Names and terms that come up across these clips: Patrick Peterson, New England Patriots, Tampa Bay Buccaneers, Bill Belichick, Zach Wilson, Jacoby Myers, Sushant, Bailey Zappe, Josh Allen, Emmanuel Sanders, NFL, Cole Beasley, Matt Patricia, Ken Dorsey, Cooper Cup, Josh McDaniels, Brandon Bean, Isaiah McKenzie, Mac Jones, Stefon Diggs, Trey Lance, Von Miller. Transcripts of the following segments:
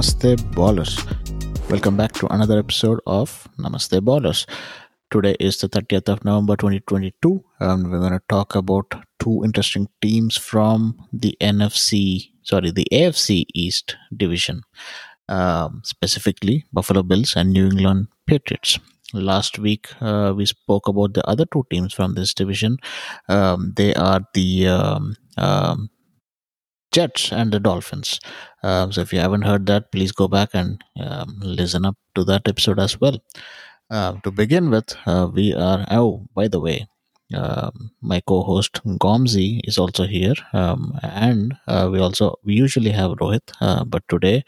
Namaste ballers. Welcome back to another episode of Namaste ballers. Today is the 30th of November 2022 and we're going to talk about two interesting teams from the AFC East division. Specifically Buffalo Bills and New England Patriots. Last week we spoke about the other two teams from this division. They are the Jets and the Dolphins. So if you haven't heard that, please go back and listen up to that episode as well. To begin with, we are, by the way, my co-host Gomzi is also here, and we usually have Rohit, but today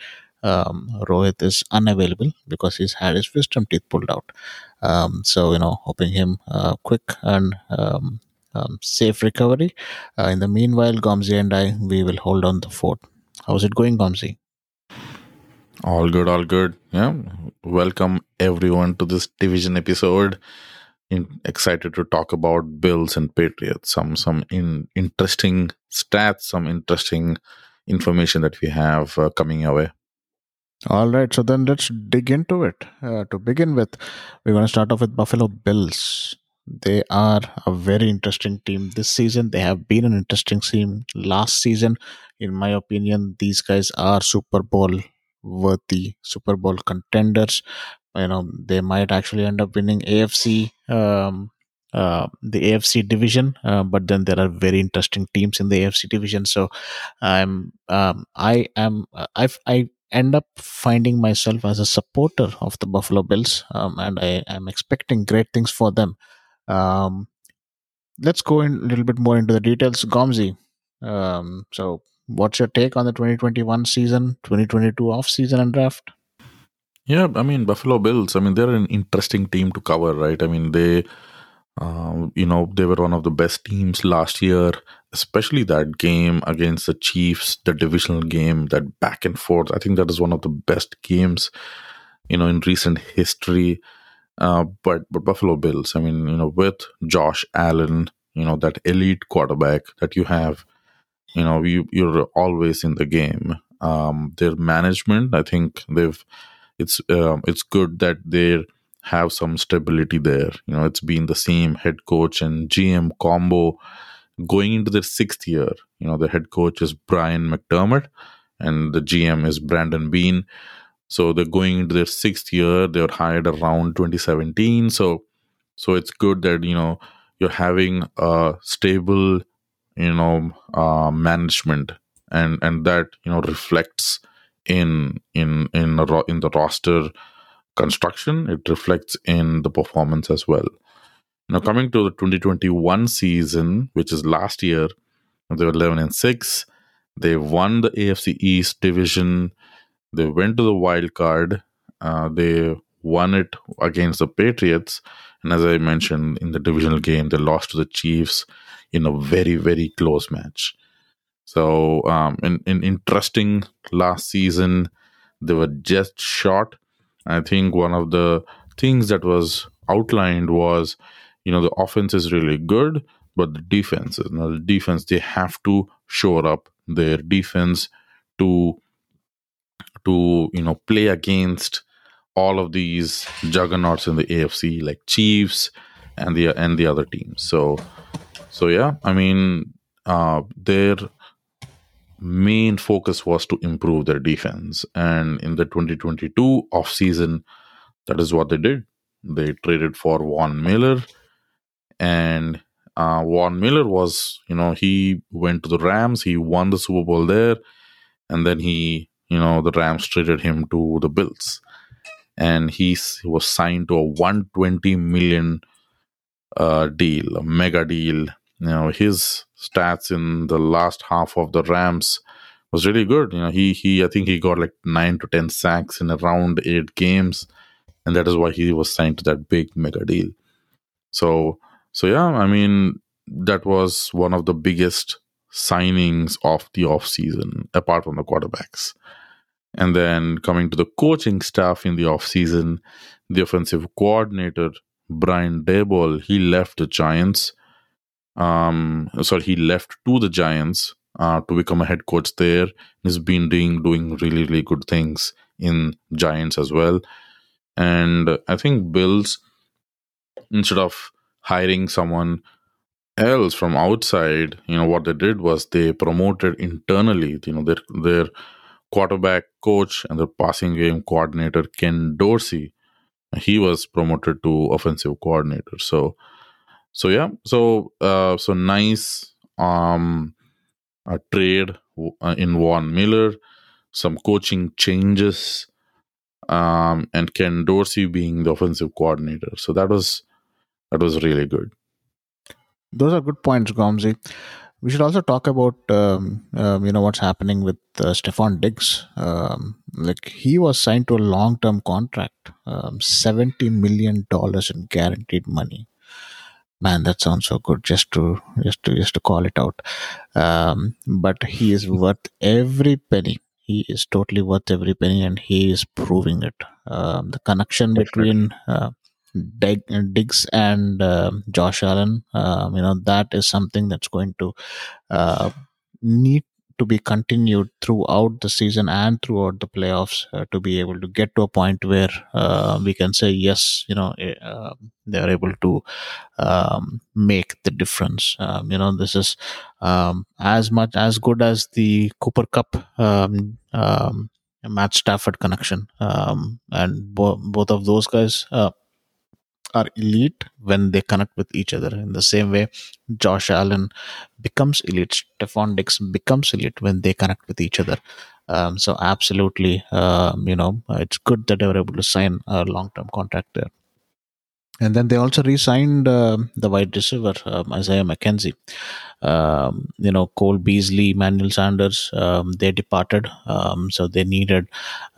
Rohit is unavailable because he's had his wisdom teeth pulled out. So, hoping him quick and safe recovery. In the meanwhile, Gomzi and I, we will hold on the fort. How's it going, Gomzi? All good. Yeah. Welcome everyone to this division episode. Excited to talk about Bills and Patriots. Some interesting stats, some interesting information that we have coming our way. All right. So then let's dig into it. To begin with, we're going to start off with Buffalo Bills. They are a very interesting team this season. They have been an interesting team last season. In my opinion, these guys are Super Bowl worthy, Super Bowl contenders. They might actually end up winning the AFC division, but then there are very interesting teams in the AFC division. So I end up finding myself as a supporter of the Buffalo Bills, and I am expecting great things for them. Let's go in a little bit more into the details, Gomzi. So what's your take on the 2021 season, 2022 off-season and draft? Yeah, Buffalo Bills, they're an interesting team to cover, right? They, they were one of the best teams last year, especially that game against the Chiefs, the divisional game, that back and forth. I think that is one of the best games, in recent history. But Buffalo Bills, with Josh Allen, that elite quarterback that you have, you're always in the game. Their management, I think it's good that they have some stability there. It's been the same head coach and GM combo going into their sixth year. The head coach is Brian McDermott and the GM is Brandon Bean. So they're going into their sixth year. They were hired around 2017. So it's good that, you're having a stable, management and that, reflects in the roster construction. It reflects in the performance as well. Now coming to the 2021 season, which is last year, they were 11-6. They won the AFC East division. They went to the wild card. They won it against the Patriots. And as I mentioned, in the divisional game, they lost to the Chiefs in a very, very close match. So, an interesting last season. They were just short. I think one of the things that was outlined was, the offense is really good, but the defense, they have to shore up their defense to play against all of these juggernauts in the AFC like Chiefs and the other teams. So yeah, their main focus was to improve their defense, and in the 2022 offseason, that is what they did. They traded for Von Miller, and Von Miller was, he went to the Rams, he won the Super Bowl there, and then he, the Rams traded him to the Bills, and he was signed to a $120 million deal, a mega deal. His stats in the last half of the Rams was really good. He I think he got like 9 to 10 sacks in around 8 games, and that is why he was signed to that big mega deal. So yeah, that was one of the biggest signings of the off season, apart from the quarterbacks. And then coming to the coaching staff in the offseason, the offensive coordinator, Brian Daboll, he left to the Giants. to become a head coach there. He's been doing really, really good things in Giants as well. And I think Bills, instead of hiring someone else from outside, what they did was they promoted internally, their quarterback coach and the passing game coordinator, Ken Dorsey. He was promoted to offensive coordinator. So nice a trade in Von Miller, some coaching changes, and Ken Dorsey being the offensive coordinator. So that was really good. Those are good points, Gomzi. We should also talk about what's happening with Stefon Diggs. He was signed to a long-term contract, $70 million in guaranteed money. Man, that sounds so good just to call it out. But he is worth every penny. He is totally worth every penny, and he is proving it. The connection between Diggs and Josh Allen, that is something that's going to need to be continued throughout the season and throughout the playoffs to be able to get to a point where we can say, yes, they are able to make the difference. This is as good as the Cooper Cup Matt Stafford connection. And both of those guys are elite when they connect with each other. In the same way, Josh Allen becomes elite, Stefon Diggs becomes elite when they connect with each other. So absolutely, it's good that they were able to sign a long-term contract there. And then they also re-signed the wide receiver, Isaiah McKenzie. Cole Beasley, Emmanuel Sanders, they departed. So they needed,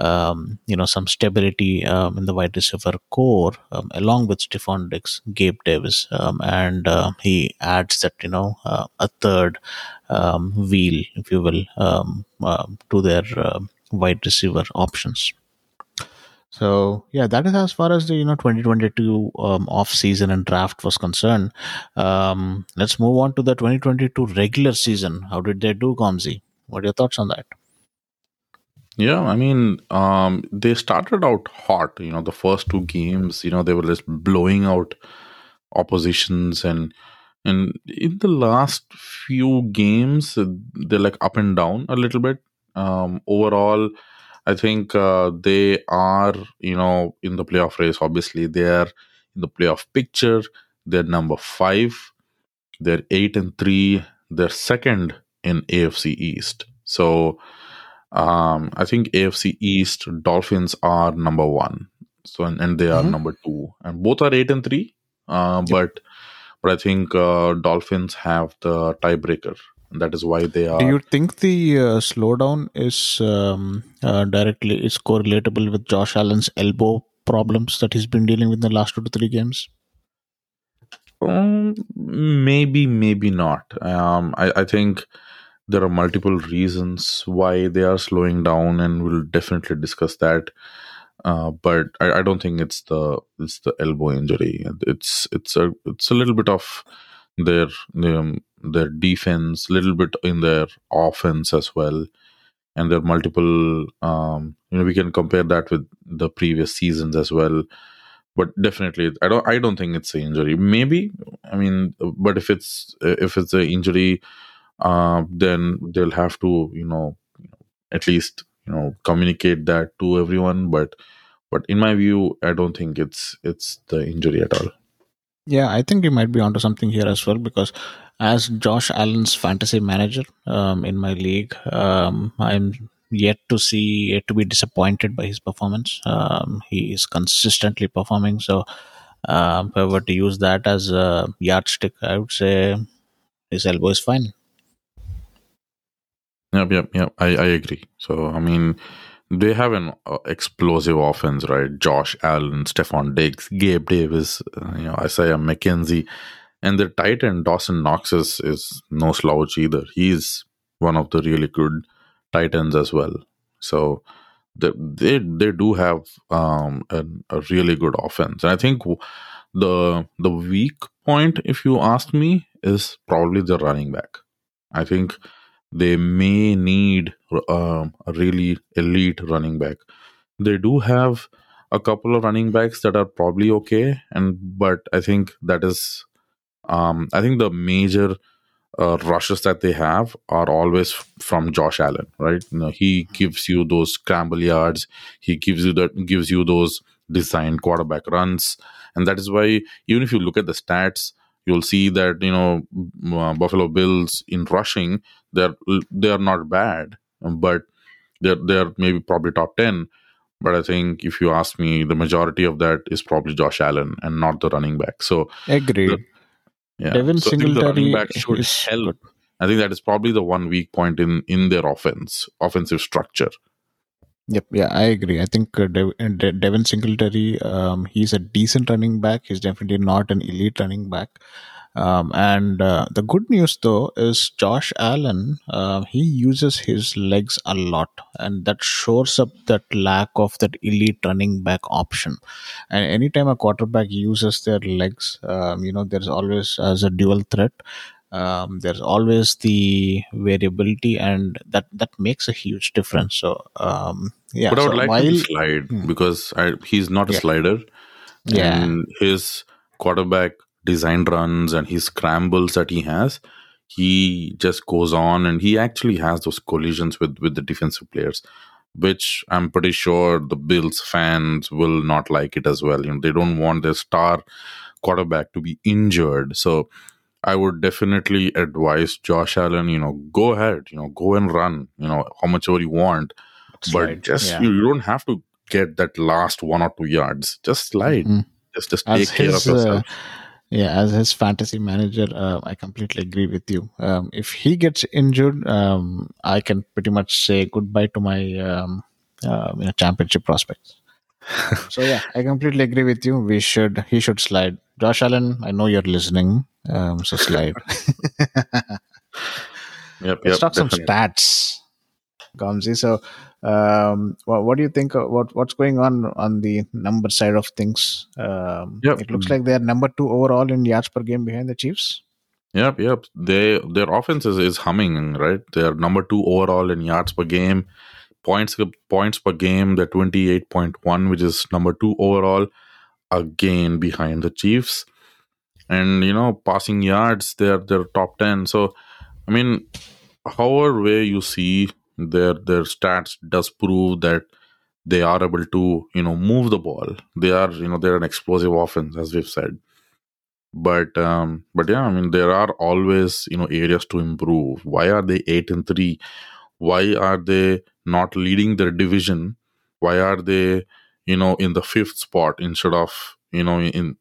some stability in the wide receiver core, along with Stefon Diggs, Gabe Davis. And he adds that, a third wheel, if you will, to their wide receiver options. So, yeah, that is as far as the 2022 off-season and draft was concerned. Let's move on to the 2022 regular season. How did they do, Gomzi? What are your thoughts on that? Yeah, they started out hot. The first two games, they were just blowing out oppositions. And in the last few games, they're like up and down a little bit. Overall, I think they are, in the playoff race. Obviously, they are in the playoff picture. They're number 5. They're 8-3. They're second in AFC East. So, I think AFC East Dolphins are number 1. So, and they are number 2, and both are 8-3. But I think Dolphins have the tiebreaker. That is why they are. Do you think the slowdown is is correlatable with Josh Allen's elbow problems that he's been dealing with in the last 2 to 3 games? Maybe not. I think there are multiple reasons why they are slowing down, and we'll definitely discuss that. But I don't think it's the elbow injury. It's a little bit of their defense, little bit in their offense as well, and there are multiple. We can compare that with the previous seasons as well. But definitely, I don't think it's an injury. Maybe but if it's an injury, then they'll have to at least communicate that to everyone. But in my view, I don't think it's the injury at all. Yeah, I think you might be onto something here as well, because as Josh Allen's fantasy manager in my league, I'm yet to be disappointed by his performance. He is consistently performing. So if I were to use that as a yardstick, I would say his elbow is fine. Yep. I agree. So, they have an explosive offense, right? Josh Allen, Stefon Diggs, Gabe Davis, Isaiah McKenzie. And their tight end, Dawson Knox, is no slouch either. He's one of the really good tight ends as well. So they do have a really good offense. And I think the weak point, if you ask me, is probably the running back. I think They may need a really elite running back. They do have a couple of running backs that are probably okay, but I think that is, I think the major rushes that they have are always from Josh Allen, right? You know, he gives you those scramble yards, he gives you those designed quarterback runs, and that is why even if you look at the stats, you'll see that Buffalo Bills in rushing they're not bad, but they're maybe probably top 10. But I think if you ask me, the majority of that is probably Josh Allen and not the running back. So agreed. Devin Singletary, I think the running back should help. I think that is probably the one weak point in their offensive structure. Yep, yeah, I agree. I think Devin Singletary, he's a decent running back. He's definitely not an elite running back. And the good news, though, is Josh Allen, he uses his legs a lot, and that shores up that lack of that elite running back option. And anytime a quarterback uses their legs, there's always as a dual threat. There's always the variability, and that makes a huge difference. So, But I would him to slide because he's not a slider. Yeah. And his quarterback designed runs and his scrambles that he has, he just goes on and he actually has those collisions with the defensive players, which I'm pretty sure the Bills fans will not like it as well. They don't want their star quarterback to be injured. So I would definitely advise Josh Allen, go ahead, go and run, how much ever you want. That's but right. You don't have to get that last 1 or 2 yards. Just slide. Mm-hmm. Just take care of yourself. As his fantasy manager, I completely agree with you. If he gets injured, I can pretty much say goodbye to my championship prospects. So I completely agree with you. He should slide. Josh Allen, I know you're listening, so slide. Let's talk some stats, Gomzi. So, what do you think? What's going on the number side of things? It looks like they are number 2 overall in yards per game behind the Chiefs. Yep. Their offense is humming, right? They are number 2 overall in yards per game, points per game. They're 28.1, which is number 2 overall, again behind the Chiefs. And passing yards, they're top 10. So, I mean, however way you see. Their stats does prove that they are able to move the ball. They are they're an explosive offense, as we've said. But I mean, there are always areas to improve. Why are they 8-3? Why are they not leading their division? Why are they in the 5th spot instead of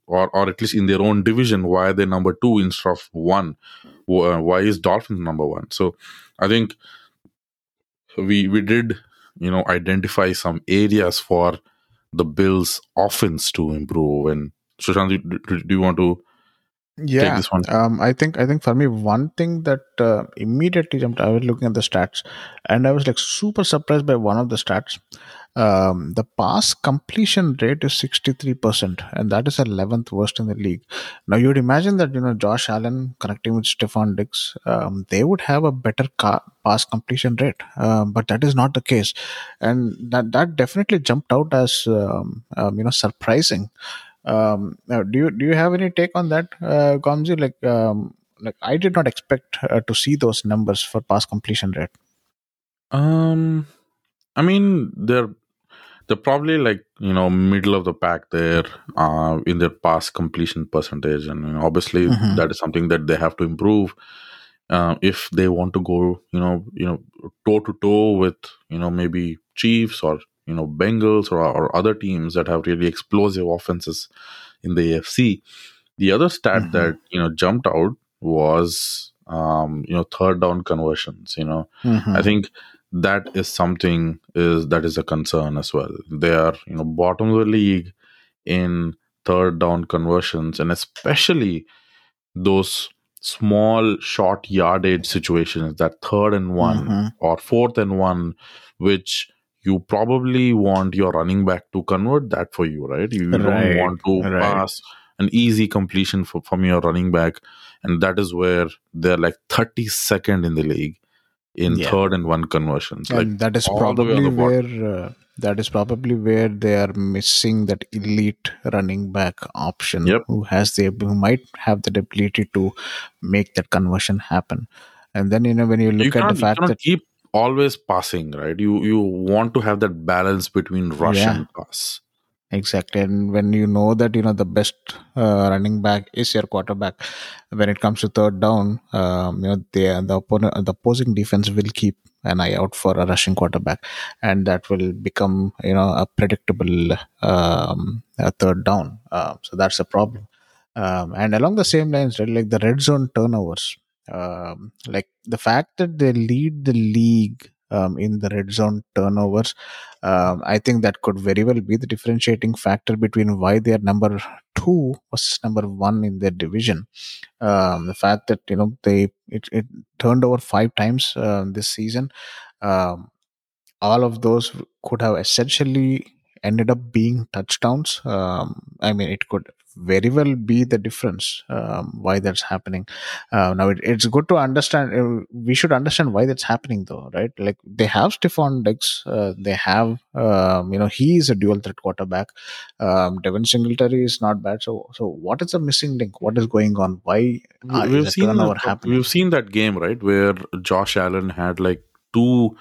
or at least in their own division? Why are they number 2 instead of 1? Why is Dolphins number 1? So I think. We did, identify some areas for the Bills' offense to improve. And Sushant, do you want to take this one? I think for me, one thing that immediately jumped. I was looking at the stats, and I was like super surprised by one of the stats. The pass completion rate is 63%, and that is 11th worst in the league. Now you would imagine that Josh Allen connecting with Stefon Diggs, they would have a better pass completion rate, but that is not the case, and that definitely jumped out as surprising. Now, do you have any take on that, Gomzi? Like I did not expect to see those numbers for pass completion rate. I mean, they're probably like, middle of the pack there in their pass completion percentage. And obviously that is something that they have to improve if they want to go, toe-to-toe with, maybe Chiefs or, Bengals or other teams that have really explosive offenses in the AFC. The other stat that, jumped out was, third down conversions, I think that is something that is a concern as well. They are, bottom of the league in third down conversions, and especially those small short yardage situations, that 3rd and 1 or 4th and 1, which you probably want your running back to convert that for you, right? You don't want to pass an easy completion from your running back, and that is where they're like 32nd in the league. in third and one conversions. And like that is probably where they are missing that elite running back option who might have the ability to make that conversion happen. And then, you know, when you look at the fact that keep always passing, right? You want to have that balance between rush and pass. Exactly. And when you know that, you know, the best running back is your quarterback, when it comes to third down, you know, the opposing defense will keep an eye out for a rushing quarterback, and that will become, you know, a predictable third down. So that's a problem. And along the same lines, right, like the red zone turnovers, like the fact that they lead the league in the red zone turnovers, I think that could very well be the differentiating factor between why they are number 2 versus number 1 in their division. The fact that, you know, it turned over 5 times this season, all of those could have essentially ended up being touchdowns. I mean, it could very well be the difference why that's happening. Now it's good to understand, we should understand why that's happening though, right? Like they have Stefon Diggs, they have you know, he is a dual threat quarterback. Devin Singletary is not bad, so what is the missing link? What is going on? Why we've seen that game, right, where Josh Allen had like 2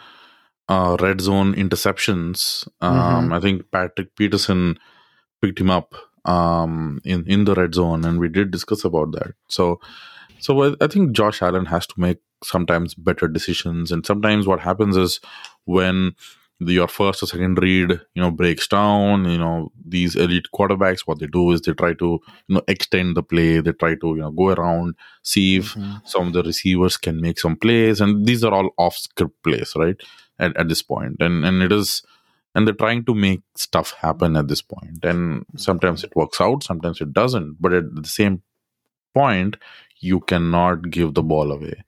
red zone interceptions. I think Patrick Peterson picked him up in the red zone, and we did discuss about that. So I think Josh Allen has to make sometimes better decisions, and sometimes what happens is when your first or second read, you know, breaks down, you know, these elite quarterbacks, what they do is they try to, you know, extend the play, they try to, you know, go around, see if some of the receivers can make some plays, and these are all off script plays, right, at this point, and it is. And they're trying to make stuff happen at this point. And sometimes it works out, sometimes it doesn't. But at the same point, you cannot give the ball away.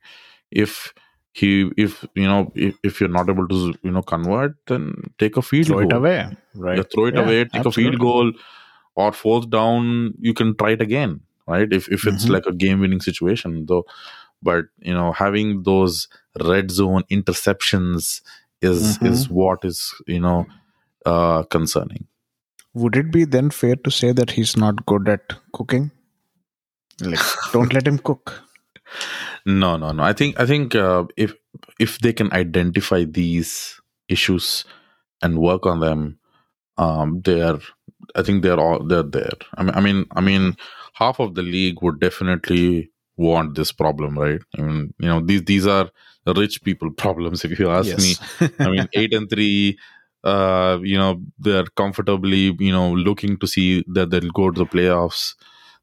If you're not able to, you know, convert, then take a field goal. Throw it away. Right. Just throw it away, take a field goal, or fourth down, you can try it again, right? If it's like a game-winning situation. Though, but, you know, having those red zone interceptions is what is, you know, concerning. Would it be then fair to say that he's not good at cooking? Like, don't let him cook. No. I think if they can identify these issues and work on them, they're there. I mean, half of the league would definitely want this problem, right? I mean, you know, these are rich people problems, if you ask me. I mean, 8-3, you know, they're comfortably, you know, looking to see that they'll go to the playoffs.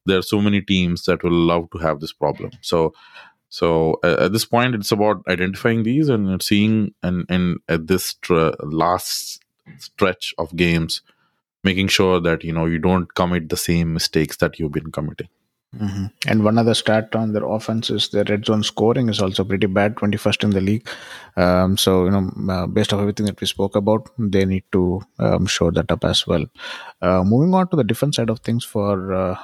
There are so many teams that will love to have this problem. So at this point, it's about identifying these and seeing, and at this last stretch of games, making sure that, you know, you don't commit the same mistakes that you've been committing. Mm-hmm. And one other stat on their offense is their red zone scoring is also pretty bad, 21st in the league. So, you know, based on everything that we spoke about, they need to shore that up as well. Moving on to the defense side of things for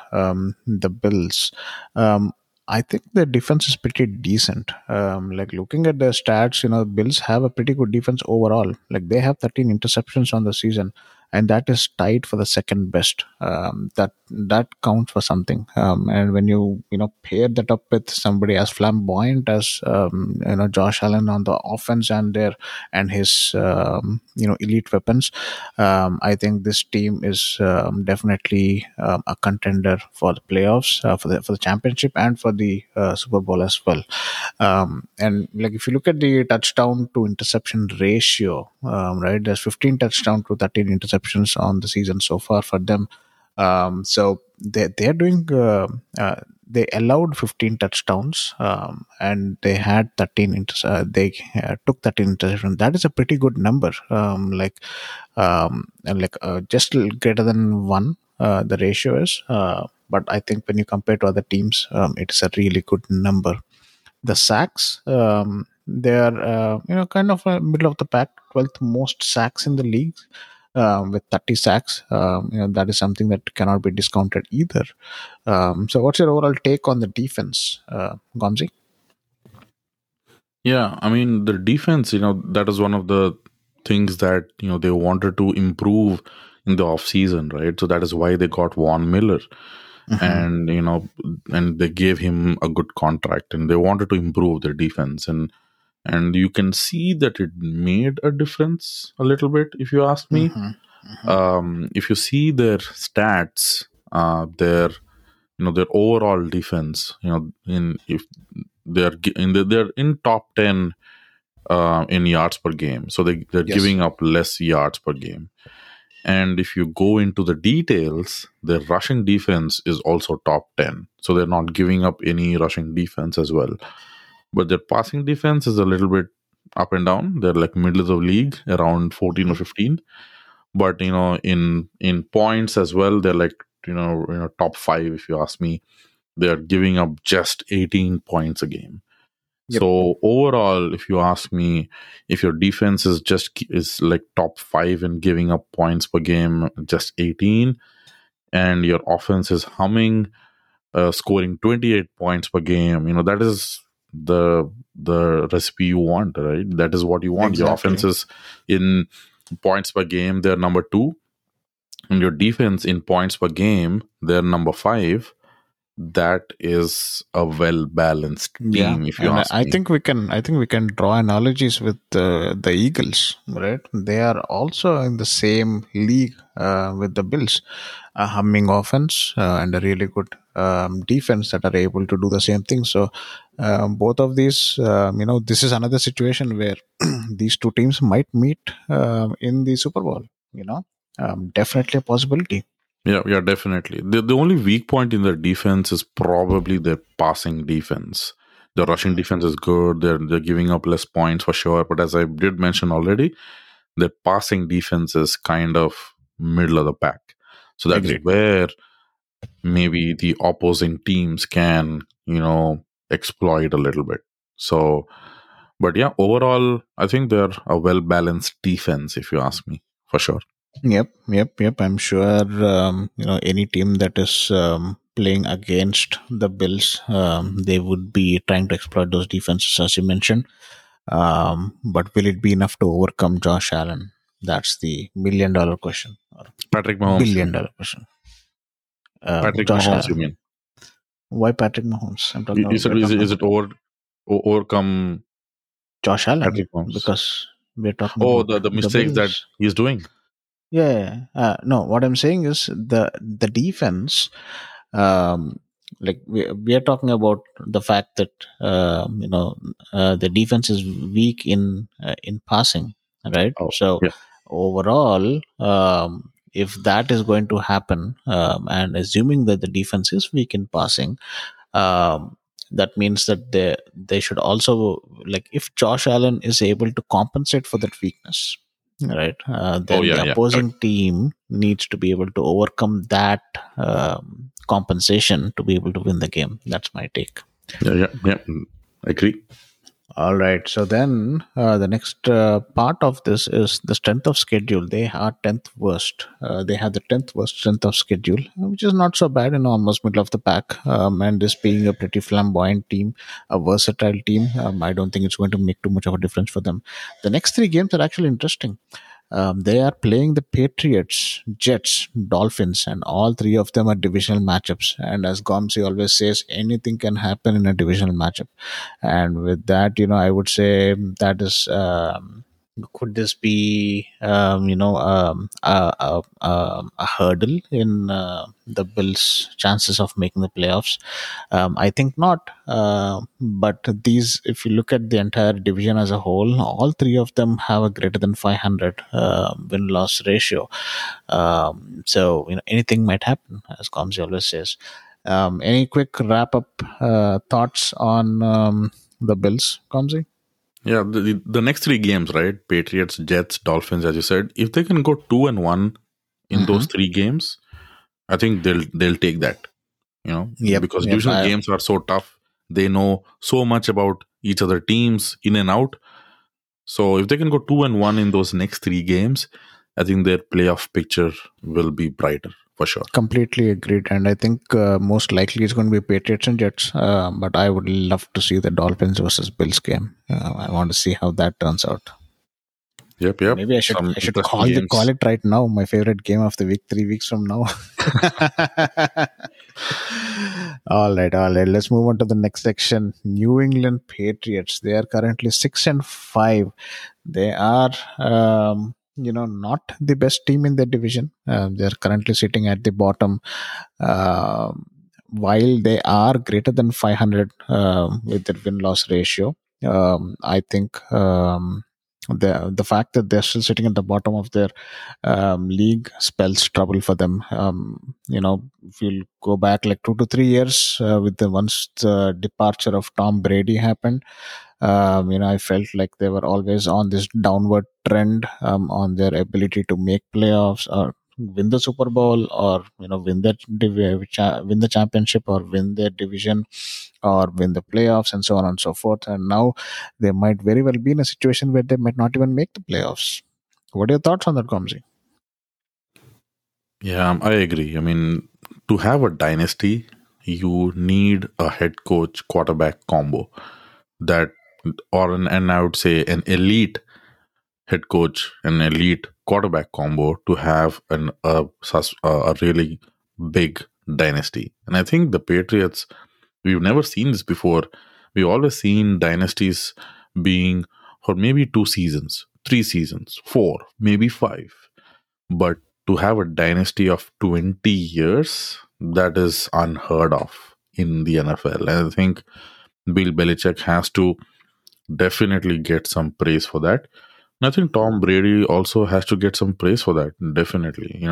the Bills. I think their defense is pretty decent. Like looking at their stats, you know, Bills have a pretty good defense overall. Like they have 13 interceptions on the season, and that is tied for the second best. That counts for something. And when you know, pair that up with somebody as flamboyant as you know, Josh Allen on the offense and his you know, elite weapons, I think this team is definitely a contender for the playoffs, for the championship, and for the Super Bowl as well. And like if you look at the touchdown to interception ratio, right, there's 15 touchdown to 13 interceptions on the season so far for them. So they're doing they allowed 15 touchdowns, and they had 13 took 13 interceptions. That is a pretty good number, just greater than 1 the ratio is, but I think when you compare to other teams, it is a really good number. The sacks, they are you know, kind of middle of the pack, 12th most sacks in the league. With 30 sacks, you know, that is something that cannot be discounted either. So what's your overall take on the defense, Gomzi? Yeah, I mean, the defense, that is one of the things that, they wanted to improve in the offseason, right? So that is why they got Von Miller. Mm-hmm. And, and they gave him a good contract, and they wanted to improve their defense. And you can see that it made a difference a little bit, if you ask me. Mm-hmm. Mm-hmm. If you see their stats, their overall defense, they're in top 10 in yards per game. So they're giving up less yards per game. And if you go into the details, their rushing defense is also top 10. So they're not giving up any rushing defense as well. But their passing defense is a little bit up and down. They're like middle of the league, around 14 or 15. But, in points as well, they're like, top 5, if you ask me. They're giving up just 18 points a game. Yep. So overall, if you ask me, if your defense is like top 5 and giving up points per game, just 18, and your offense is humming, scoring 28 points per game, that is the recipe you want, right? That is what you want. Exactly. Your offense is in points per game, they're number 2, and your defense in points per game, they're number 5. That is a well-balanced team, if you ask me. I think we can draw analogies with the Eagles, right? They are also in the same league with the Bills. A humming offense and a really good defense that are able to do the same thing. So both of these, this is another situation where these two teams might meet in the Super Bowl, definitely a possibility. Yeah, definitely. The only weak point in their defense is probably their passing defense. The rushing defense is good. They're giving up less points for sure. But as I did mention already, their passing defense is kind of middle of the pack. So that is where maybe the opposing teams can, exploit a little bit. So, but yeah, overall, I think they're a well-balanced defense, if you ask me, for sure. Yep. I'm sure, any team that is playing against the Bills, they would be trying to exploit those defenses, as you mentioned. But will it be enough to overcome Josh Allen? That's the $1 million question. Or Patrick Mahomes. $1 billion question. Patrick Josh Mahomes, Allen. You mean? Why Patrick Mahomes? I'm talking about is it overcome Josh Allen? Patrick Mahomes. Because we're talking about the mistakes that he's doing. Yeah. No, what I'm saying is the defense, like we are talking about the fact that, the defense is weak in passing, right? Oh, so overall, if that is going to happen, and assuming that the defense is weak in passing, that means that they should also, like, if Josh Allen is able to compensate for that weakness, right, then the opposing team needs to be able to overcome that compensation to be able to win the game. That's my take. Yeah. I agree. All right. So then the next part of this is the strength of schedule. They are 10th worst. They have the 10th worst strength of schedule, which is not so bad, almost middle of the pack. And this being a pretty flamboyant team, a versatile team, I don't think it's going to make too much of a difference for them. The next 3 games are actually interesting. They are playing the Patriots, Jets, Dolphins, and all 3 of them are divisional matchups. And as Gomzi always says, anything can happen in a divisional matchup. And with that, I would say that is, could this be, a hurdle in the Bills' chances of making the playoffs? I think not. But these, if you look at the entire division as a whole, all 3 of them have a greater than 500 win-loss ratio. So anything might happen, as Gomzi always says. Any quick wrap-up thoughts on the Bills, Gomzi? Yeah, the next 3 games, right? Patriots, Jets, Dolphins, as you said. If they can go 2-1 in those 3 games, I think they'll take that. Because divisional games are so tough. They know so much about each other teams in and out. So if they can go 2-1 in those next 3 games, I think their playoff picture will be brighter for sure. Completely agreed. And I think most likely it's going to be Patriots and Jets. But I would love to see the Dolphins versus Bills game. I want to see how that turns out. Yep. Maybe I should call it right now. My favorite game of the week, 3 weeks from now. All right. Let's move on to the next section. New England Patriots. They are currently 6-5. They are, not the best team in their division. They are currently sitting at the bottom. While they are greater than 500 with their win-loss ratio, I think... The fact that they're still sitting at the bottom of their league spells trouble for them. If you go back like 2 to 3 years with the once the departure of Tom Brady happened, I felt like they were always on this downward trend on their ability to make playoffs or win the Super Bowl or, win the championship or win their division or win the playoffs and so on and so forth. And now they might very well be in a situation where they might not even make the playoffs. What are your thoughts on that, Gomzi? Yeah, I agree. I mean, to have a dynasty, you need a head coach quarterback combo I would say an elite head coach and elite quarterback combo to have a really big dynasty. And I think the Patriots, we've never seen this before. We've always seen dynasties being for maybe 2 seasons, 3 seasons, 4, maybe 5. But to have a dynasty of 20 years, that is unheard of in the NFL. And I think Bill Belichick has to definitely get some praise for that. I think Tom Brady also has to get some praise for that, definitely.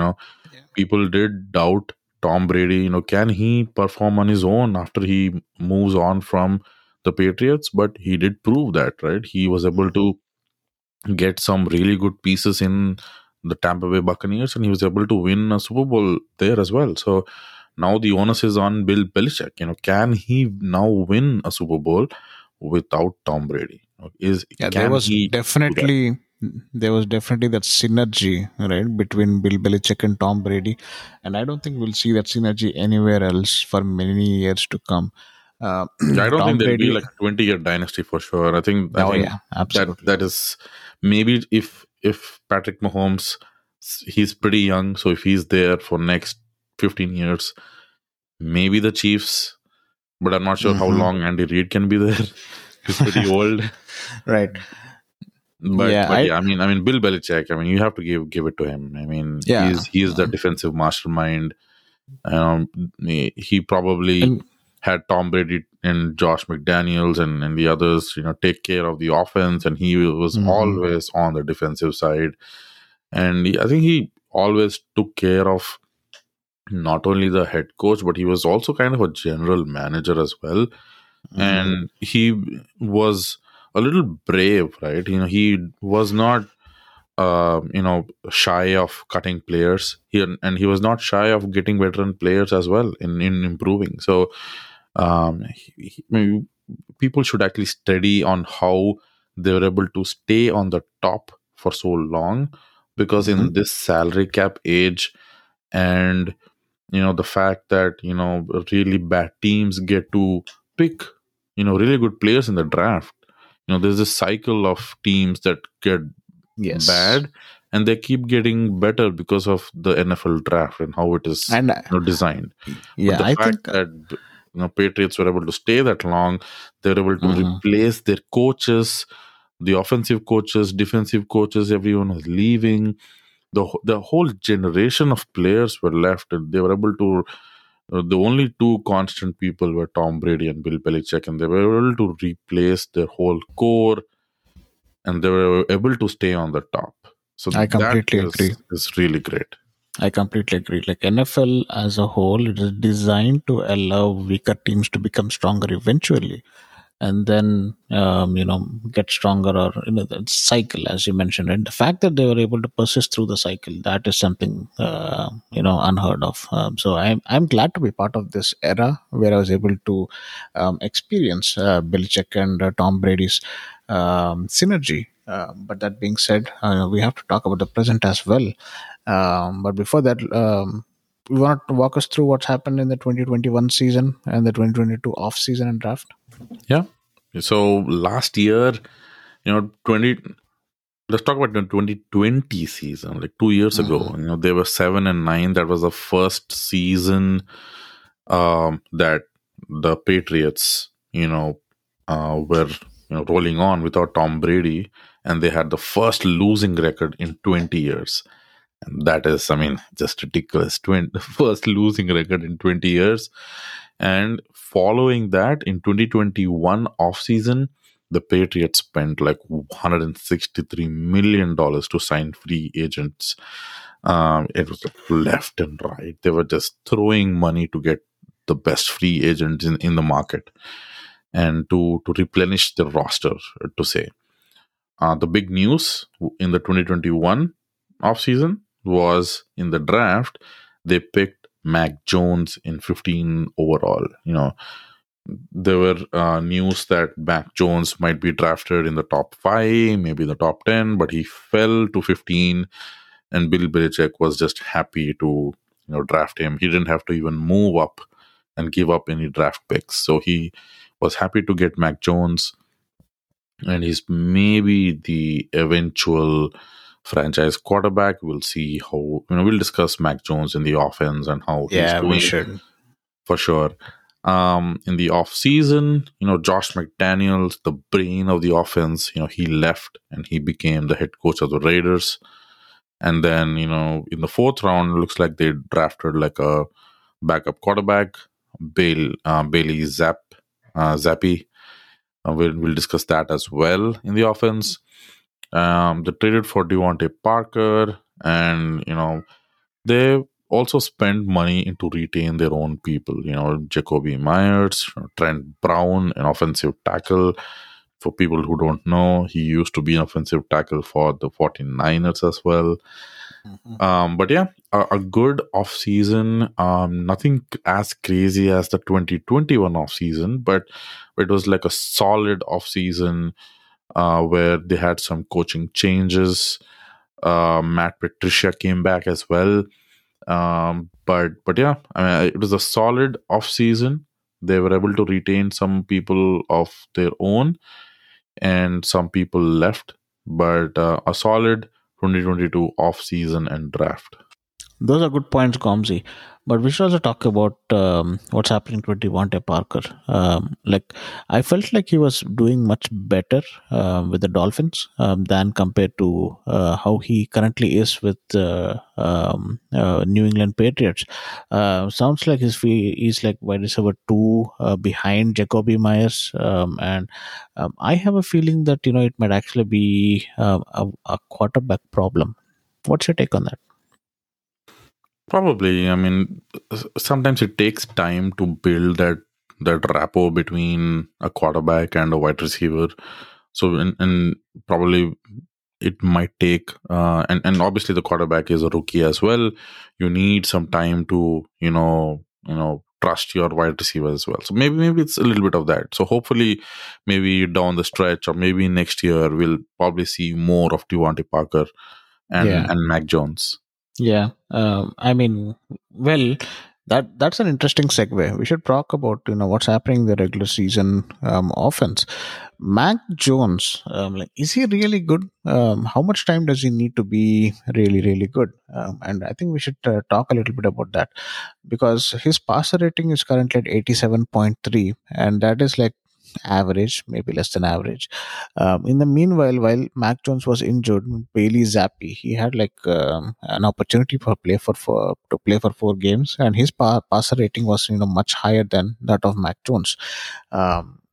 People did doubt Tom Brady, can he perform on his own after he moves on from the Patriots? But he did prove that, right? He was able to get some really good pieces in the Tampa Bay Buccaneers, and he was able to win a Super Bowl there as well. So now the onus is on Bill Belichick. Can he now win a Super Bowl without Tom Brady? There was definitely that synergy, right, between Bill Belichick and Tom Brady, and I don't think we'll see that synergy anywhere else for many years to come. I don't think there'll be like a 20-year dynasty for sure. I think absolutely. That is maybe if Patrick Mahomes, he's pretty young, so if he's there for next 15 years, maybe the Chiefs, but I'm not sure how long Andy Reid can be there. He's pretty old. Right. But Bill Belichick, you have to give it to him. He is the defensive mastermind. He probably had Tom Brady and Josh McDaniels and the others, take care of the offense, and he was always on the defensive side. And I think he always took care of not only the head coach, but he was also kind of a general manager as well. And he was a little brave, right? He was not, shy of cutting players. He was not shy of getting veteran players as well in improving. So, people should actually study on how they were able to stay on the top for so long, because in this salary cap age and, the fact that, really bad teams get to pick, really good players in the draft. There's this cycle of teams that get bad, and they keep getting better because of the NFL draft and how it is designed. Yeah, but the fact that Patriots were able to stay that long, they were able to replace their coaches, the offensive coaches, defensive coaches. Everyone was leaving. The whole generation of players were left, and they were able to. The only two constant people were Tom Brady and Bill Belichick, and they were able to replace their whole core, and they were able to stay on the top. So I completely agree. It's really great. I completely agree. Like NFL as a whole, it is designed to allow weaker teams to become stronger eventually, and then get stronger, or that cycle, as you mentioned. And the fact that they were able to persist through the cycle, that is something unheard of. So I'm glad to be part of this era where I was able to experience Belichick and Tom Brady's synergy. But that being said, we have to talk about the present as well. But before that, you want to walk us through what's happened in the 2021 season and the 2022 offseason and draft? Yeah. So last year, let's talk about the 2020 season, like 2 years ago. They were 7-9. That was the first season that the Patriots, were rolling on without Tom Brady, and they had the first losing record in 20 years. And that is, just ridiculous. The first losing record in 20 years. And following that, in 2021 offseason, the Patriots spent like $163 million to sign free agents. It was left and right. They were just throwing money to get the best free agents in the market and to replenish the roster, to say. The big news in the 2021 offseason was in the draft, they picked Mac Jones in 15 overall. There were news that Mac Jones might be drafted in the top 5, maybe the top 10, but he fell to 15, and Bill Belichick was just happy to draft him. He didn't have to even move up and give up any draft picks. So he was happy to get Mac Jones, and he's maybe the eventual franchise quarterback. We'll see how, we'll discuss Mac Jones in the offense and how he's doing. We should. For sure. In the offseason, Josh McDaniels, the brain of the offense, he left and he became the head coach of the Raiders. And then, in the fourth round, it looks like they drafted like a backup quarterback, Bailey Zappe. We'll discuss that as well in the offense. They traded for Devontae Parker, and, they also spend money to retain their own people. Jacoby Myers, Trent Brown, an offensive tackle. For people who don't know, he used to be an offensive tackle for the 49ers as well. But yeah, a good offseason. Nothing as crazy as the 2021 offseason, but it was like a solid offseason where they had some coaching changes. Matt Patricia came back as well. But yeah, it was a solid offseason. They were able to retain some people of their own and some people left, but a solid 2022 offseason and draft. Those are good points, Gomzi. But we should also talk about what's happening to Devontae Parker. I felt like he was doing much better with the Dolphins than compared to how he currently is with New England Patriots. Sounds like he's like wide receiver 2 behind Jacoby Myers. And I have a feeling that, it might actually be a quarterback problem. What's your take on that? Probably. Sometimes it takes time to build that rapport between a quarterback and a wide receiver. So, and probably it might take, and obviously the quarterback is a rookie as well. You need some time to, trust your wide receiver as well. So maybe it's a little bit of that. So hopefully, maybe down the stretch or maybe next year, we'll probably see more of Devontae Parker and Mac Jones. Yeah, that's an interesting segue. We should talk about, what's happening in the regular season offense. Mac Jones, is he really good? How much time does he need to be really, really good? And I think we should talk a little bit about that, because his passer rating is currently at 87.3, and that is like average, maybe less than average. In the meanwhile, while Mac Jones was injured, Bailey Zappe, he had like an opportunity to play for 4 games, and his passer rating was much higher than that of Mac Jones.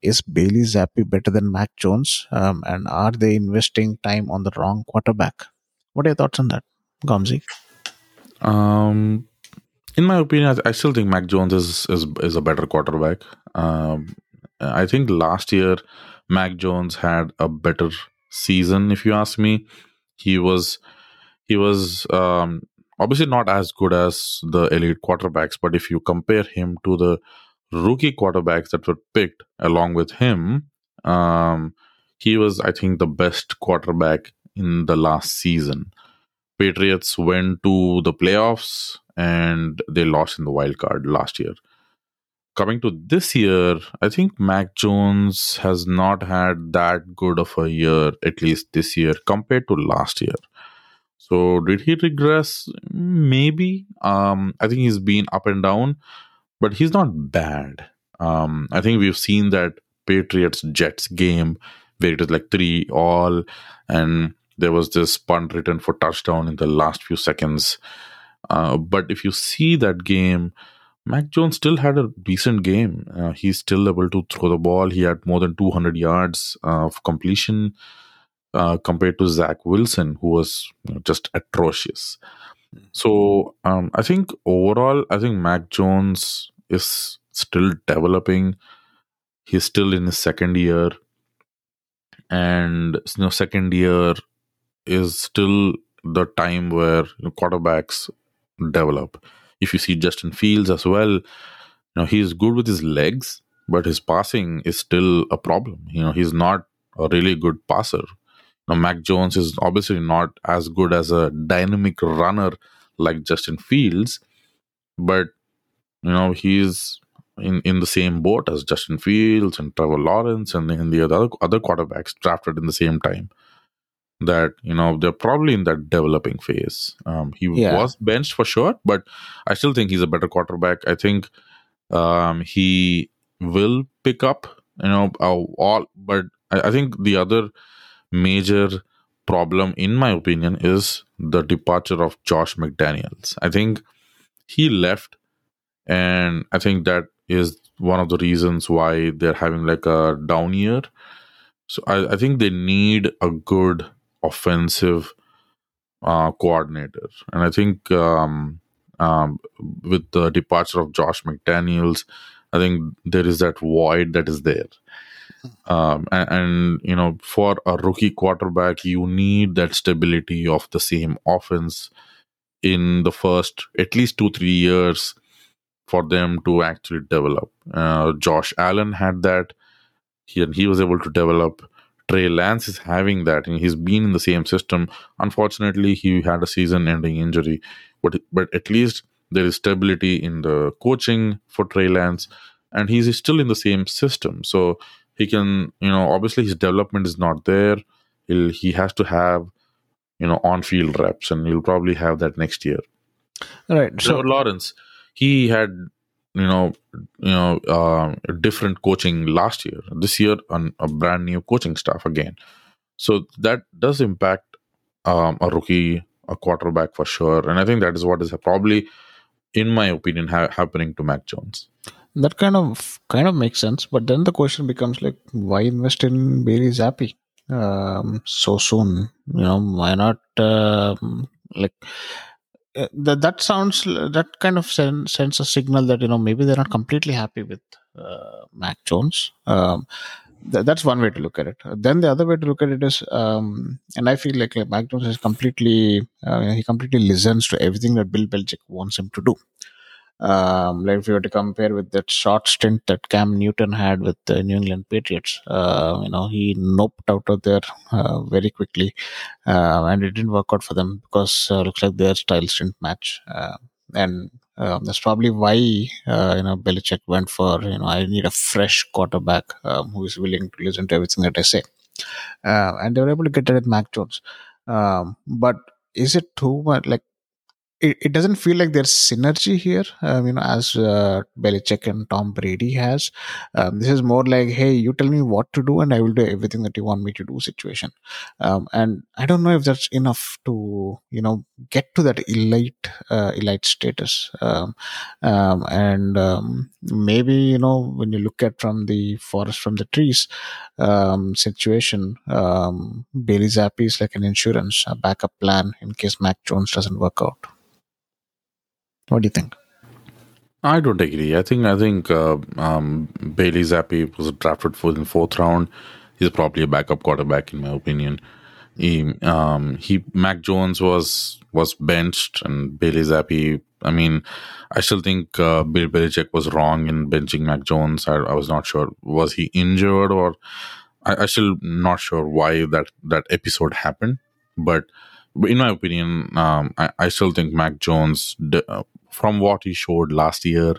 Is Bailey Zappe better than Mac Jones? And are they investing time on the wrong quarterback? What are your thoughts on that, Gomzi? In my opinion, I still think Mac Jones is a better quarterback. I think last year, Mac Jones had a better season, if you ask me. He was obviously not as good as the elite quarterbacks, but if you compare him to the rookie quarterbacks that were picked along with him, he was, I think, the best quarterback in the last season. Patriots went to the playoffs and they lost in the wild card last year. Coming to this year, I think Mac Jones has not had that good of a year, at least this year, compared to last year. So did he regress? Maybe. I think he's been up and down, but he's not bad. I think we've seen that Patriots-Jets game where it was like 3-all, and there was this punt written for touchdown in the last few seconds. But if you see that game, Mac Jones still had a decent game. He's still able to throw the ball. He had more than 200 yards of completion compared to Zach Wilson, who was just atrocious. So I think overall, I think Mac Jones is still developing. He's still in his second year. And second year is still the time where quarterbacks develop. If you see Justin Fields as well, he's good with his legs, but his passing is still a problem. He's not a really good passer. Now, Mac Jones is obviously not as good as a dynamic runner like Justin Fields, but he's in the same boat as Justin Fields and Trevor Lawrence and the other quarterbacks drafted in the same time. That they're probably in that developing phase. He was benched for sure, but I still think he's a better quarterback. I think he will pick up, all. But I think the other major problem, in my opinion, is the departure of Josh McDaniels. I think he left, and I think that is one of the reasons why they're having like a down year. So I think they need a good offensive coordinator. And I think with the departure of Josh McDaniels, I think there is that void that is there. And for a rookie quarterback, you need that stability of the same offense in the first at least 2-3 years for them to actually develop. Josh Allen had that. He was able to develop. Trey Lance is having that, and he's been in the same system. Unfortunately, he had a season-ending injury, but at least there is stability in the coaching for Trey Lance, and he's still in the same system. So he can, obviously his development is not there. He has to have, on-field reps, and he'll probably have that next year. All right. So Lawrence, he had different coaching last year. This year, on a brand new coaching staff again. So that does impact a rookie, a quarterback for sure. And I think that is what is probably, in my opinion, happening to Mac Jones. That kind of makes sense. But then the question becomes like, why invest in Bailey Zappe so soon? Why not like? That sounds, that kind of sends a signal that maybe they're not completely happy with Mac Jones. That's one way to look at it. Then the other way to look at it is, and I feel like Mac Jones is completely listens to everything that Bill Belichick wants him to do. Like if you were to compare with that short stint that Cam Newton had with the New England Patriots, he noped out of there very quickly, and it didn't work out for them because looks like their styles didn't match, and that's probably why Belichick went for I need a fresh quarterback who is willing to listen to everything that I say, and they were able to get it at Mac Jones, but is it too much? Like, it doesn't feel like there's synergy here, as Belichick and Tom Brady has. This is more like, hey, you tell me what to do and I will do everything that you want me to do situation. And I don't know if that's enough to, get to that elite status. Maybe, when you look at from the forest, from the trees situation, Bailey Zappe is like an insurance, a backup plan in case Mac Jones doesn't work out. What do you think? I don't agree. I think Bailey Zappe was drafted for the 4th round. He's probably a backup quarterback, in my opinion. Mac Jones was benched, and Bailey Zappe. I mean, I still think Bill Belichick was wrong in benching Mac Jones. I was not sure, was he injured, or I still not sure why that episode happened, but. In my opinion, I still think Mac Jones from what he showed last year,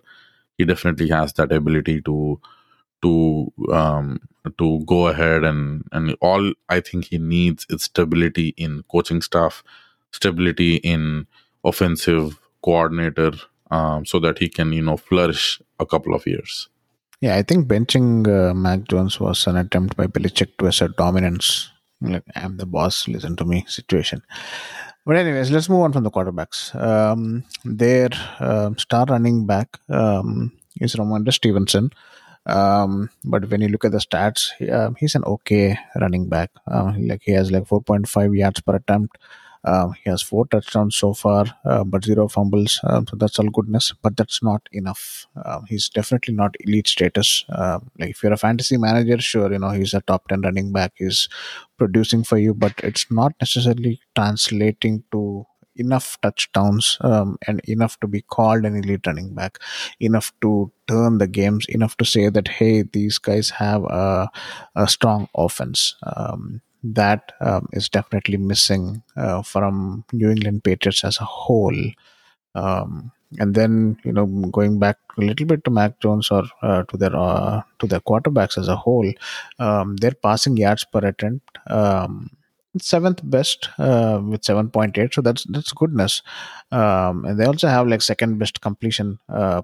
he definitely has that ability to go ahead and all I think he needs is stability in coaching staff, stability in offensive coordinator, so that he can, flourish a couple of years. Yeah, I think benching Mac Jones was an attempt by Belichick to assert dominance, like I'm the boss, listen to me situation. But anyways, let's move on from the quarterbacks. Their star running back is Ramondre Stevenson. But when you look at the stats, he's an okay running back. He has 4.5 yards per attempt. He has 4 touchdowns so far, but 0 fumbles. So that's all goodness, but that's not enough. He's definitely not elite status. If you're a fantasy manager, sure, he's a top 10 running back. He's producing for you, but it's not necessarily translating to enough touchdowns and enough to be called an elite running back, enough to turn the games, enough to say that, hey, these guys have a strong offense. That is definitely missing from New England Patriots as a whole. And then, going back a little bit to Mac Jones or to their quarterbacks as a whole, their passing yards per attempt, 7th best with 7.8, so that's goodness. And they also have 2nd best completion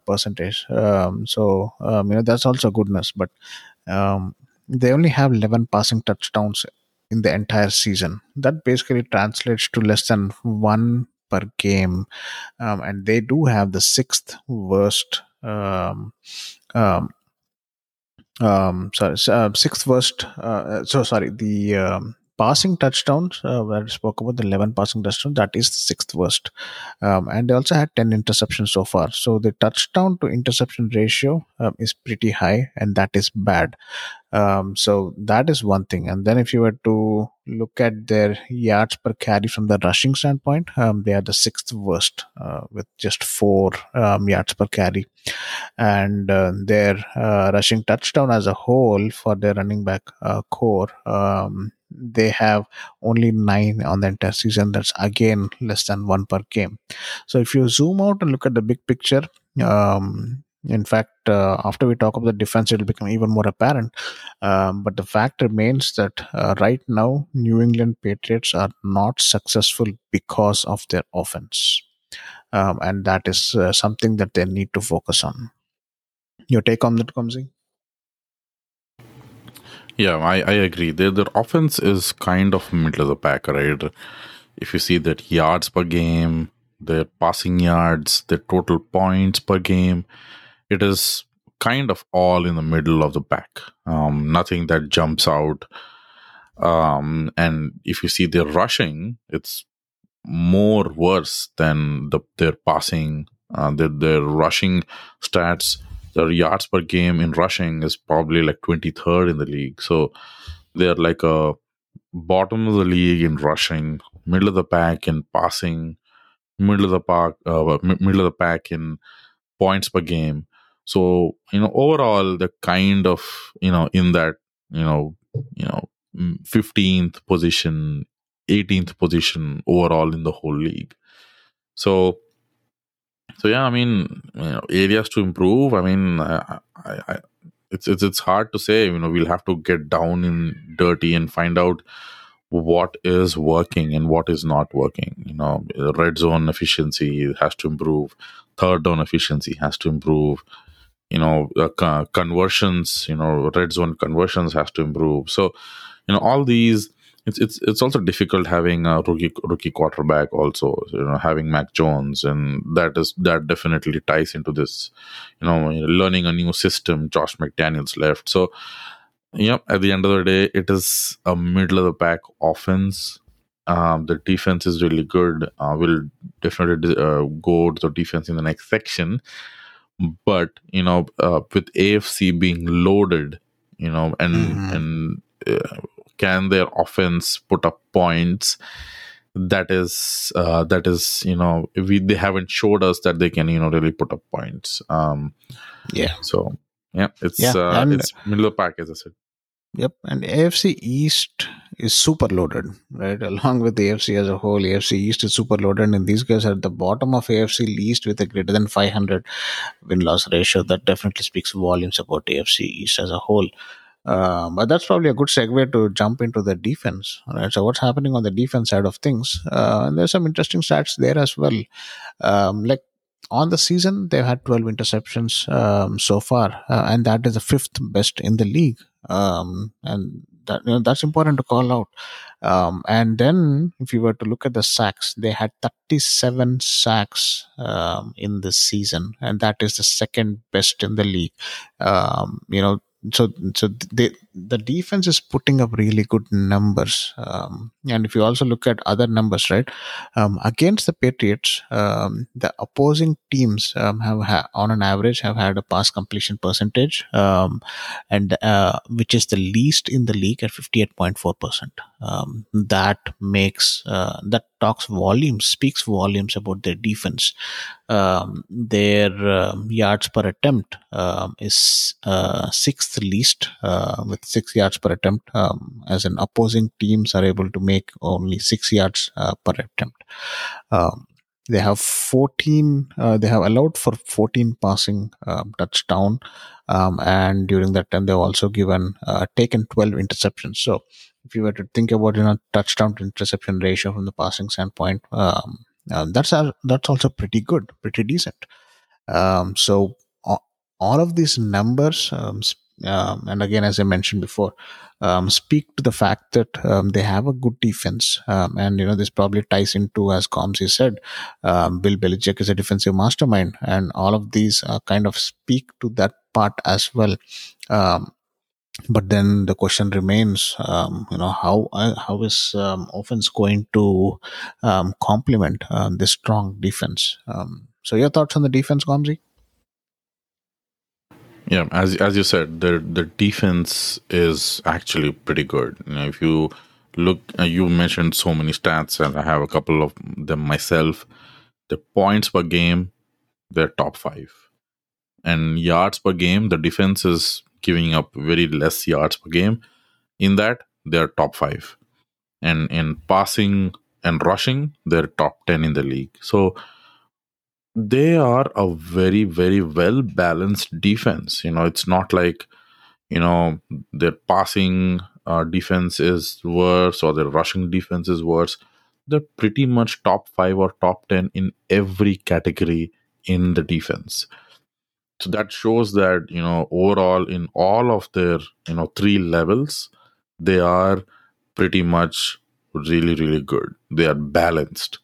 percentage, that's also goodness. But they only have 11 passing touchdowns in the entire season. That basically translates to less than 1 per game, and they do have the 6th worst 6th worst passing touchdowns, where I spoke about the 11 passing touchdowns, that is the 6th worst. And they also had 10 interceptions so far. So the touchdown to interception ratio is pretty high, and that is bad. So that is one thing. And then if you were to look at their yards per carry from the rushing standpoint, they are the 6th worst with just 4 yards per carry. And their rushing touchdown as a whole for their running back core, they have only 9 on the entire season. That's again less than 1 per game. So if you zoom out and look at the big picture, in fact, after we talk about the defense, it will become even more apparent. But the fact remains that right now, New England Patriots are not successful because of their offense. And that is something that they need to focus on. Your take on that, Gomzi? Yeah, I agree. Their offense is kind of middle of the pack, right? If you see that yards per game, their passing yards, their total points per game, it is kind of all in the middle of the pack. Nothing that jumps out. And if you see their rushing, it's more worse than their passing. Their rushing stats, their yards per game in rushing is probably 23rd in the league. So they're a bottom of the league in rushing, middle of the pack in passing, middle of the pack in points per game. So, overall, they're kind of, in that, 15th position, 18th position overall in the whole league. So yeah, areas to improve. It's hard to say. We'll have to get down in dirty and find out what is working and what is not working. Red zone efficiency has to improve. Third down efficiency has to improve. Conversions. Red zone conversions has to improve. So, all these. It's also difficult having a rookie quarterback also, having Mac Jones, and that definitely ties into this, learning a new system. Josh McDaniels left. So, at the end of the day, it is a middle-of-the-pack offense. The defense is really good. We'll definitely go to the defense in the next section. But, with AFC being loaded, can their offense put up points? That is, they haven't showed us that they can, really put up points. So, it's middle of the pack, as I said. Yep, and AFC East is super loaded, right? Along with the AFC as a whole, AFC East is super loaded, and these guys are at the bottom of AFC East with a greater than 500 win-loss ratio. That definitely speaks volumes about AFC East as a whole. But that's probably a good segue to jump into the defense, right? So what's happening on the defense side of things? And there's some interesting stats there as well. Like on the season, they've had 12 interceptions so far, and that is the fifth best in the league. And that, you know, that's important to call out. And then if you were to look at the sacks, they had 37 sacks in this season, and that is the second best in the league. So the defense is putting up really good numbers. And if you also look at other numbers, right, against the Patriots, the opposing teams have on an average had a pass completion percentage, and which is the least in the league at 58.4%. That speaks volumes about their defense. Their yards per attempt is sixth least, with 6 yards per attempt, as in opposing teams are able to make only 6 yards per attempt. They have allowed for 14 passing touchdowns, and during that time they've also taken 12 interceptions. So if you were to think about, touchdown to interception ratio from the passing standpoint, that's also pretty good, pretty decent. So all of these numbers, and again, as I mentioned before, speak to the fact that they have a good defense. And this probably ties into, as Gomzi said, Bill Belichick is a defensive mastermind, and all of these kind of speak to that part as well. But then the question remains, how is offense going to complement this strong defense? So your thoughts on the defense, Gomzi? Yeah, as you said, the defense is actually pretty good. If you look, you mentioned so many stats, and I have a couple of them myself. The points per game, they're top 5. And yards per game, the defense is giving up very less yards per game. In that, they're top 5. And in passing and rushing, they're top 10 in the league. So they are a very, very well-balanced defense. It's not like, their passing defense is worse or their rushing defense is worse. They're pretty much top 5 or top 10 in every category in the defense. So that shows that, overall in all of their, 3 levels, they are pretty much really, really good. They are balanced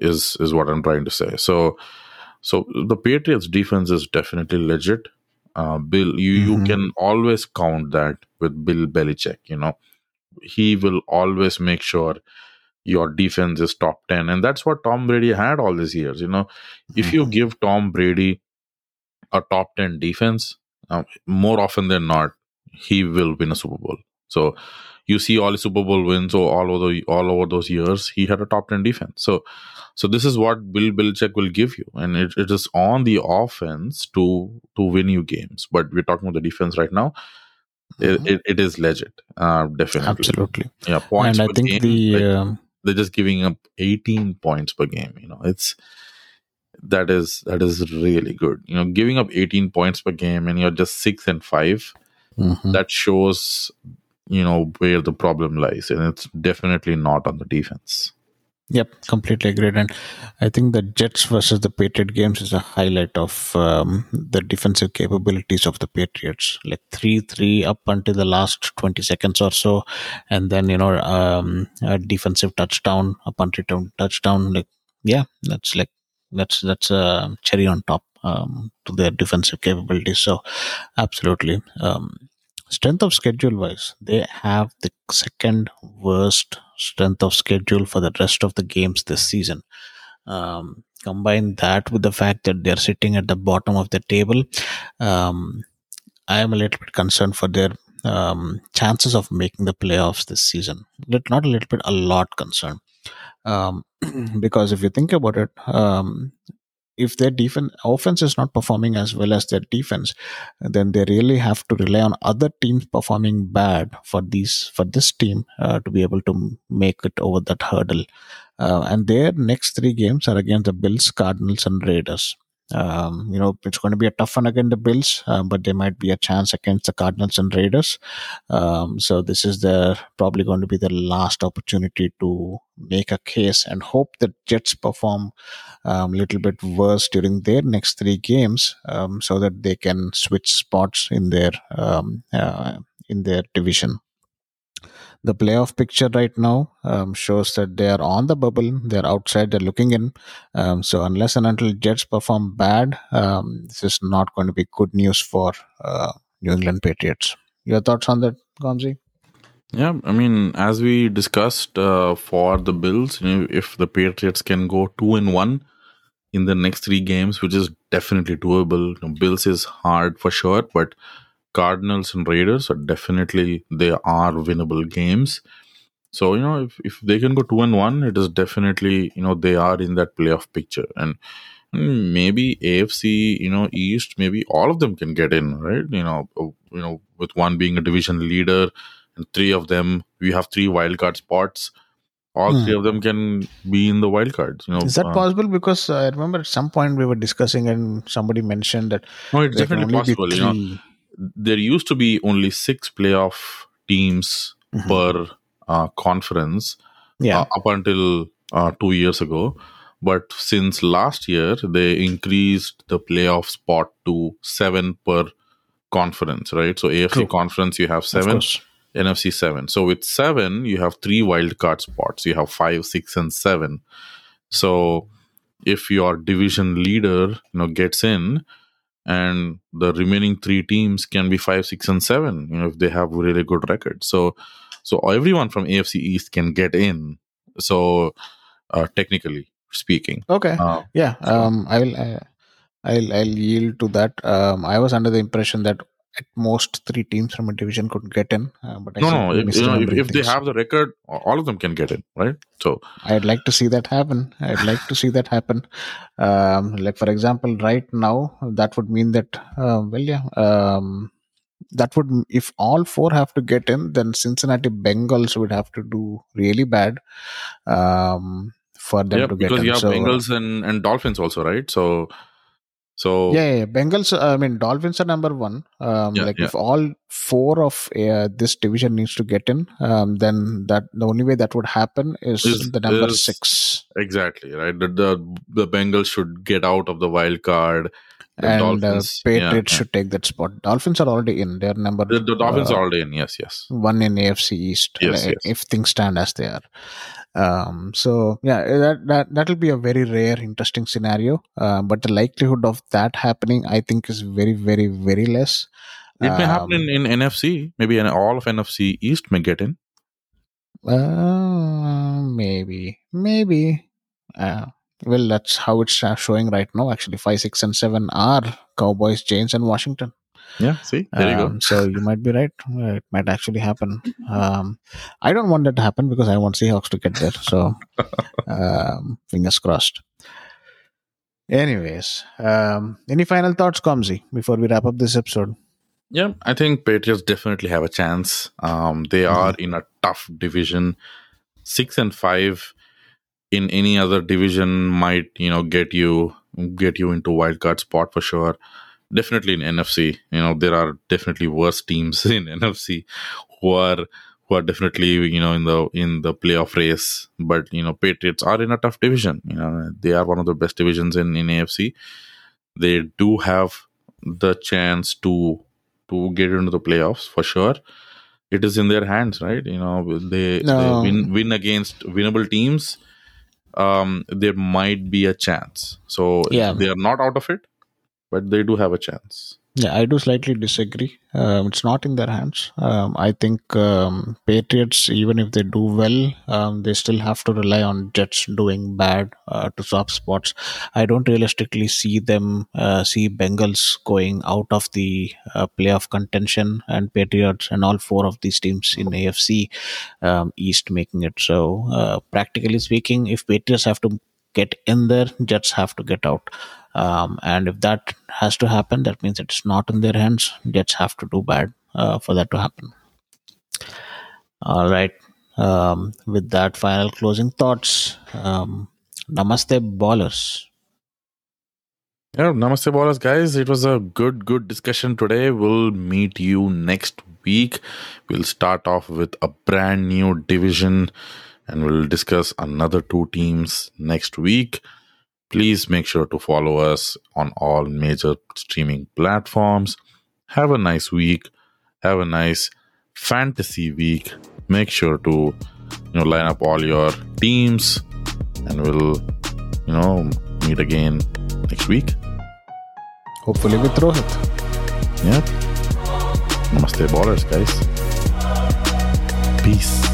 is what I'm trying to say. So the Patriots defense is definitely legit. Bill, you can always count that with Bill Belichick. He will always make sure your defense is top 10. And that's what Tom Brady had all these years. If you give Tom Brady a top 10 defense, more often than not, he will win a Super Bowl. So you see all his Super Bowl wins, so all over those years, he had a top 10 defense. So this is what Bill Belichick will give you. And it is on the offense to win you games. But we're talking about the defense right now. Mm-hmm. It is legit, definitely. Absolutely. Yeah, points and per game. They're just giving up 18 points per game. That is really good. Giving up 18 points per game and you're just 6 and 5, that shows where the problem lies, and it's definitely not on the defense. Yep, completely agreed. And I think the Jets versus the Patriot games is a highlight of the defensive capabilities of the Patriots. Like 3-3 up until the last 20 seconds or so, and then a defensive touchdown, a punt return touchdown. That's a cherry on top to their defensive capabilities. So, absolutely. Strength of schedule wise, they have the second worst strength of schedule for the rest of the games this season. Combine that with the fact that they're sitting at the bottom of the table. I am a little bit concerned for their chances of making the playoffs this season. Not a little bit, a lot concerned. Because if you think about it, if their offense is not performing as well as their defense, then they really have to rely on other teams performing bad for this team to be able to make it over that hurdle. And their next three games are against the Bills, Cardinals, and Raiders. It's going to be a tough one against the Bills, but there might be a chance against the Cardinals and Raiders. So this is probably going to be the last opportunity to make a case, and hope that Jets perform a little bit worse during their next three games, so that they can switch spots in their division. The playoff picture right now shows that they are on the bubble. They're outside. They're looking in. So unless and until Jets perform bad, this is not going to be good news for New England Patriots. Your thoughts on that, Gomzi? Yeah, I mean, as we discussed for the Bills, if the Patriots can go 2-1 in the next three games, which is definitely doable. Bills is hard for sure, but Cardinals and Raiders are definitely, they are winnable games. So, if they can go 2-1, it is definitely, they are in that playoff picture. And maybe AFC, East, maybe all of them can get in, right? With one being a division leader and three of them, we have three wildcard spots. All three of them can be in the wild cards. Is that possible? Because I remember at some point we were discussing and somebody mentioned that. No, it's definitely possible, There used to be only 6 playoff teams per conference up until 2 years ago. But since last year, they increased the playoff spot to 7 per conference, right? So AFC conference, you have 7, NFC 7. So with 7, you have 3 wildcard spots. You have 5, 6, and 7. So if your division leader, gets in, and the remaining 3 teams can be 5, 6, and 7, if they have really good records. So everyone from AFC East can get in. So, technically speaking, I'll yield to that. I was under the impression that at most 3 teams from a division could get in. If they have the record, all of them can get in, right? So I'd like to see that happen. Like, for example, right now, that would mean that, if all 4 have to get in, then Cincinnati Bengals would have to do really bad for them to get in. Because you have Bengals and Dolphins also, right? So Bengals. I mean, Dolphins are number 1. If all 4 of this division needs to get in, then that the only way that would happen is the number 6. Exactly right. The Bengals should get out of the wild card. The Patriots should take that spot. Dolphins are already in. They're number. The Dolphins are already in. Yes. 1 in AFC East. Yes. If things stand as they are. That'll be a very rare, interesting scenario. But the likelihood of that happening, I think, is very, very, very less. It may happen in NFC. Maybe all of NFC East may get in. Maybe. Well, that's how it's showing right now. Actually, 5, 6, and 7 are Cowboys, Giants, and Washington. Yeah, see, there you go. So you might be right. It might actually happen. I don't want that to happen because I want Seahawks to get there. So fingers crossed. Anyways, any final thoughts, Gomzi, before we wrap up this episode? Yeah, I think Patriots definitely have a chance. They are in a tough division. 6 and 5 in any other division might, get you into wildcard spot for sure. Definitely in NFC, there are definitely worse teams in NFC who are definitely, in the playoff race. But, Patriots are in a tough division. They are one of the best divisions in AFC. They do have the chance to get into the playoffs for sure. It is in their hands, right? They win against winnable teams. There might be a chance. So they are not out of it. But they do have a chance. Yeah, I do slightly disagree. It's not in their hands. I think Patriots, even if they do well, they still have to rely on Jets doing bad to swap spots. I don't realistically see them, Bengals going out of the playoff contention, and Patriots and all 4 of these teams in AFC East making it. So practically speaking, if Patriots have to get in there, Jets have to get out. And if that has to happen, that means it's not in their hands. Jets have to do bad for that to happen. All right. With that, final closing thoughts. Namaste ballers. Yeah, namaste ballers, guys. It was a good discussion today. We'll meet you next week. We'll start off with a brand new division, and we'll discuss another two teams next week. Please make sure to follow us on all major streaming platforms. Have a nice week. Have a nice fantasy week. Make sure to line up all your teams, and we'll meet again next week. Hopefully with Rohit. Yep. Namaste ballers, guys. Peace.